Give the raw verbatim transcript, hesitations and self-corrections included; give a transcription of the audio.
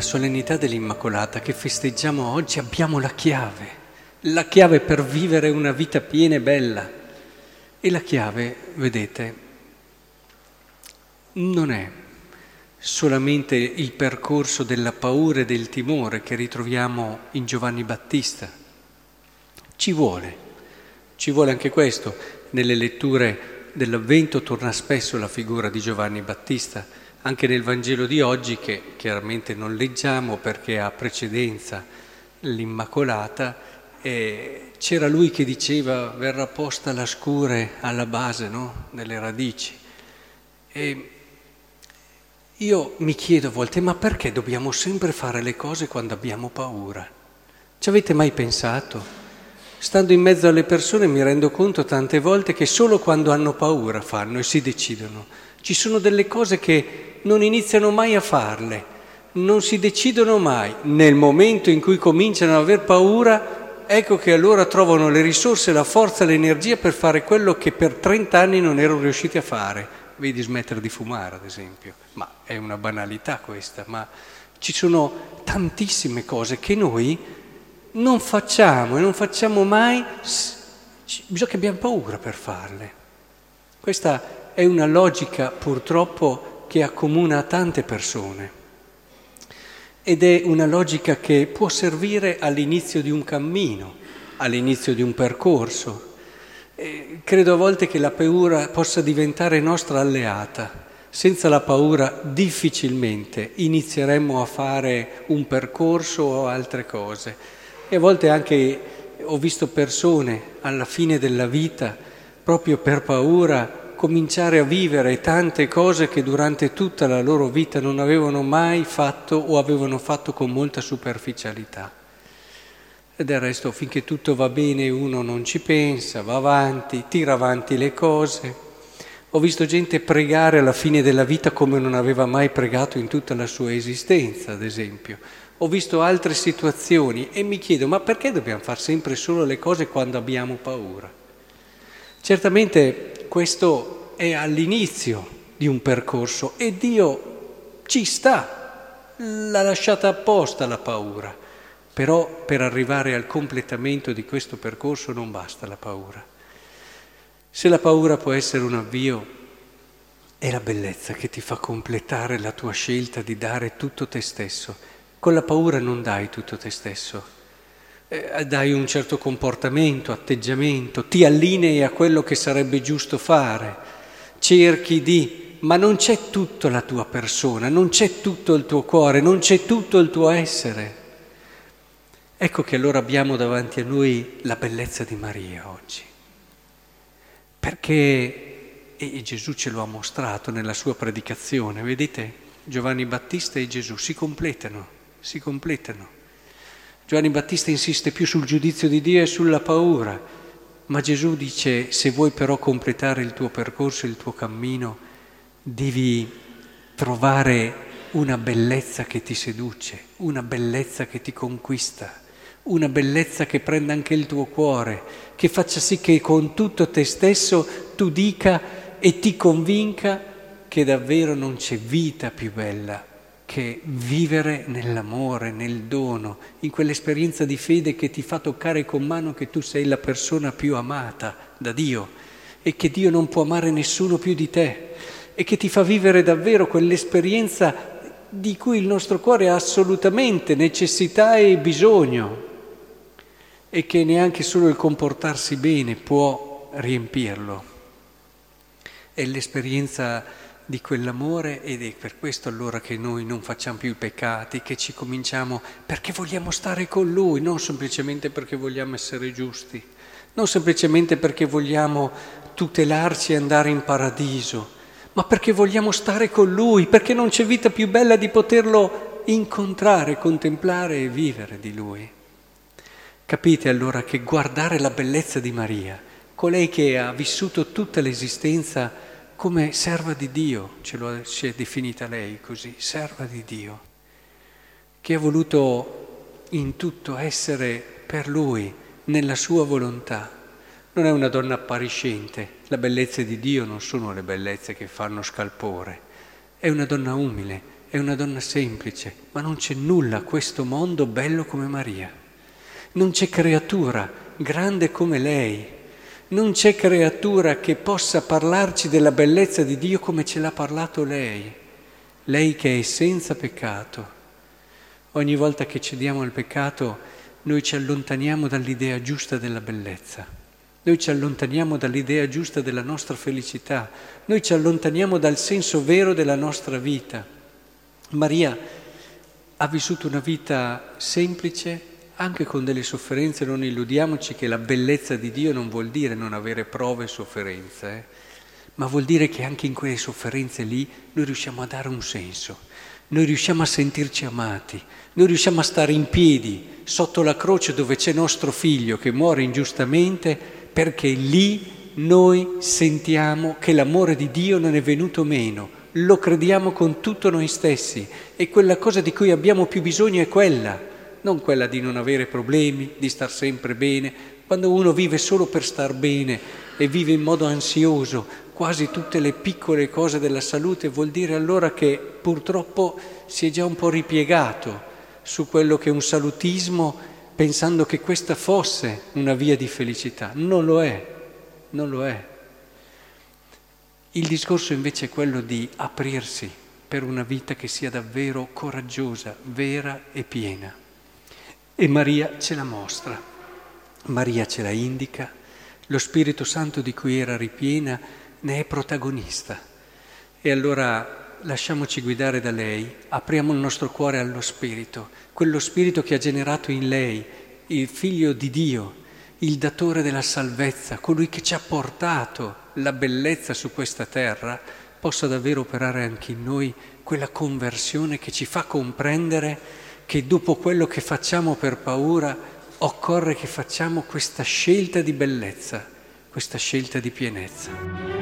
della solennità dell'Immacolata che festeggiamo oggi abbiamo la chiave, la chiave per vivere una vita piena e bella. E la chiave, vedete, non è solamente il percorso della paura e del timore che ritroviamo in Giovanni Battista. Ci vuole, ci vuole anche questo. Nelle letture dell'Avvento torna spesso la figura di Giovanni Battista, anche nel Vangelo di oggi, che chiaramente non leggiamo perché ha precedenza l'Immacolata. E c'era lui che diceva verrà posta la scure alla base, no? Nelle radici. E io mi chiedo a volte, ma perché dobbiamo sempre fare le cose quando abbiamo paura? Ci avete mai pensato? Stando in mezzo alle persone mi rendo conto tante volte che solo quando hanno paura fanno e si decidono. Ci sono delle cose che non iniziano mai a farle, non si decidono mai. Nel momento in cui cominciano ad aver paura, ecco che allora trovano le risorse, la forza, l'energia per fare quello che per trent'anni non erano riusciti a fare. Vedi, smettere di fumare, ad esempio. Ma è una banalità questa, ma ci sono tantissime cose che noi non facciamo e non facciamo mai, bisogna che abbiamo paura per farle. Questa è una logica, purtroppo, che accomuna tante persone. Ed è una logica che può servire all'inizio di un cammino, all'inizio di un percorso. E credo a volte che la paura possa diventare nostra alleata. Senza la paura difficilmente inizieremmo a fare un percorso o altre cose. E a volte anche ho visto persone alla fine della vita, proprio per paura, cominciare a vivere tante cose che durante tutta la loro vita non avevano mai fatto o avevano fatto con molta superficialità. E del resto, finché tutto va bene, uno non ci pensa, va avanti, tira avanti le cose. Ho visto gente pregare alla fine della vita come non aveva mai pregato in tutta la sua esistenza, ad esempio. Ho visto altre situazioni e mi chiedo, ma perché dobbiamo fare sempre solo le cose quando abbiamo paura? Certamente questo è all'inizio di un percorso e Dio ci sta, l'ha lasciata apposta la paura, però per arrivare al completamento di questo percorso non basta la paura. Se la paura può essere un avvio, è la bellezza che ti fa completare la tua scelta di dare tutto te stesso. Con la paura non dai tutto te stesso. Dai un certo comportamento, atteggiamento, ti allinei a quello che sarebbe giusto fare, cerchi di, ma non c'è tutta la tua persona, non c'è tutto il tuo cuore, non c'è tutto il tuo essere. Ecco che allora abbiamo davanti a noi la bellezza di Maria oggi, perché e Gesù ce lo ha mostrato nella sua predicazione, vedete? Giovanni Battista e Gesù si completano, si completano. Giovanni Battista insiste più sul giudizio di Dio e sulla paura, ma Gesù dice: se vuoi però completare il tuo percorso, il tuo cammino, devi trovare una bellezza che ti seduce, una bellezza che ti conquista, una bellezza che prenda anche il tuo cuore, che faccia sì che con tutto te stesso tu dica e ti convinca che davvero non c'è vita più bella che vivere nell'amore, nel dono, in quell'esperienza di fede che ti fa toccare con mano che tu sei la persona più amata da Dio e che Dio non può amare nessuno più di te e che ti fa vivere davvero quell'esperienza di cui il nostro cuore ha assolutamente necessità e bisogno e che neanche solo il comportarsi bene può riempirlo. È l'esperienza di quell'amore ed è per questo allora che noi non facciamo più i peccati, che ci cominciamo perché vogliamo stare con Lui, non semplicemente perché vogliamo essere giusti, non semplicemente perché vogliamo tutelarci e andare in paradiso, ma perché vogliamo stare con Lui, perché non c'è vita più bella di poterlo incontrare, contemplare e vivere di Lui. Capite allora che guardare la bellezza di Maria, colei che ha vissuto tutta l'esistenza come serva di Dio, ce lo si è definita lei così, serva di Dio, che ha voluto in tutto essere per Lui, nella sua volontà. Non è una donna appariscente, la bellezza di Dio non sono le bellezze che fanno scalpore, è una donna umile, è una donna semplice, ma non c'è nulla a questo mondo bello come Maria. Non c'è creatura grande come lei, non c'è creatura che possa parlarci della bellezza di Dio come ce l'ha parlato lei, lei che è senza peccato. Ogni volta che cediamo al peccato noi ci allontaniamo dall'idea giusta della bellezza, noi ci allontaniamo dall'idea giusta della nostra felicità, noi ci allontaniamo dal senso vero della nostra vita. Maria ha vissuto una vita semplice, anche con delle sofferenze. Non illudiamoci che la bellezza di Dio non vuol dire non avere prove e sofferenze, eh? ma vuol dire che anche in quelle sofferenze lì noi riusciamo a dare un senso, noi riusciamo a sentirci amati, noi riusciamo a stare in piedi sotto la croce dove c'è nostro figlio che muore ingiustamente, perché lì noi sentiamo che l'amore di Dio non è venuto meno, lo crediamo con tutto noi stessi, e quella cosa di cui abbiamo più bisogno è quella, non quella di non avere problemi, di star sempre bene. Quando uno vive solo per star bene e vive in modo ansioso quasi tutte le piccole cose della salute, vuol dire allora che purtroppo si è già un po' ripiegato su quello che è un salutismo, pensando che questa fosse una via di felicità. Non lo è, non lo è. Il discorso invece è quello di aprirsi per una vita che sia davvero coraggiosa, vera e piena. E Maria ce la mostra, Maria ce la indica, lo Spirito Santo di cui era ripiena ne è protagonista. E allora lasciamoci guidare da lei, apriamo il nostro cuore allo Spirito, quello Spirito che ha generato in lei il Figlio di Dio, il datore della salvezza, colui che ci ha portato la bellezza su questa terra, possa davvero operare anche in noi quella conversione che ci fa comprendere che dopo quello che facciamo per paura occorre che facciamo questa scelta di bellezza, questa scelta di pienezza.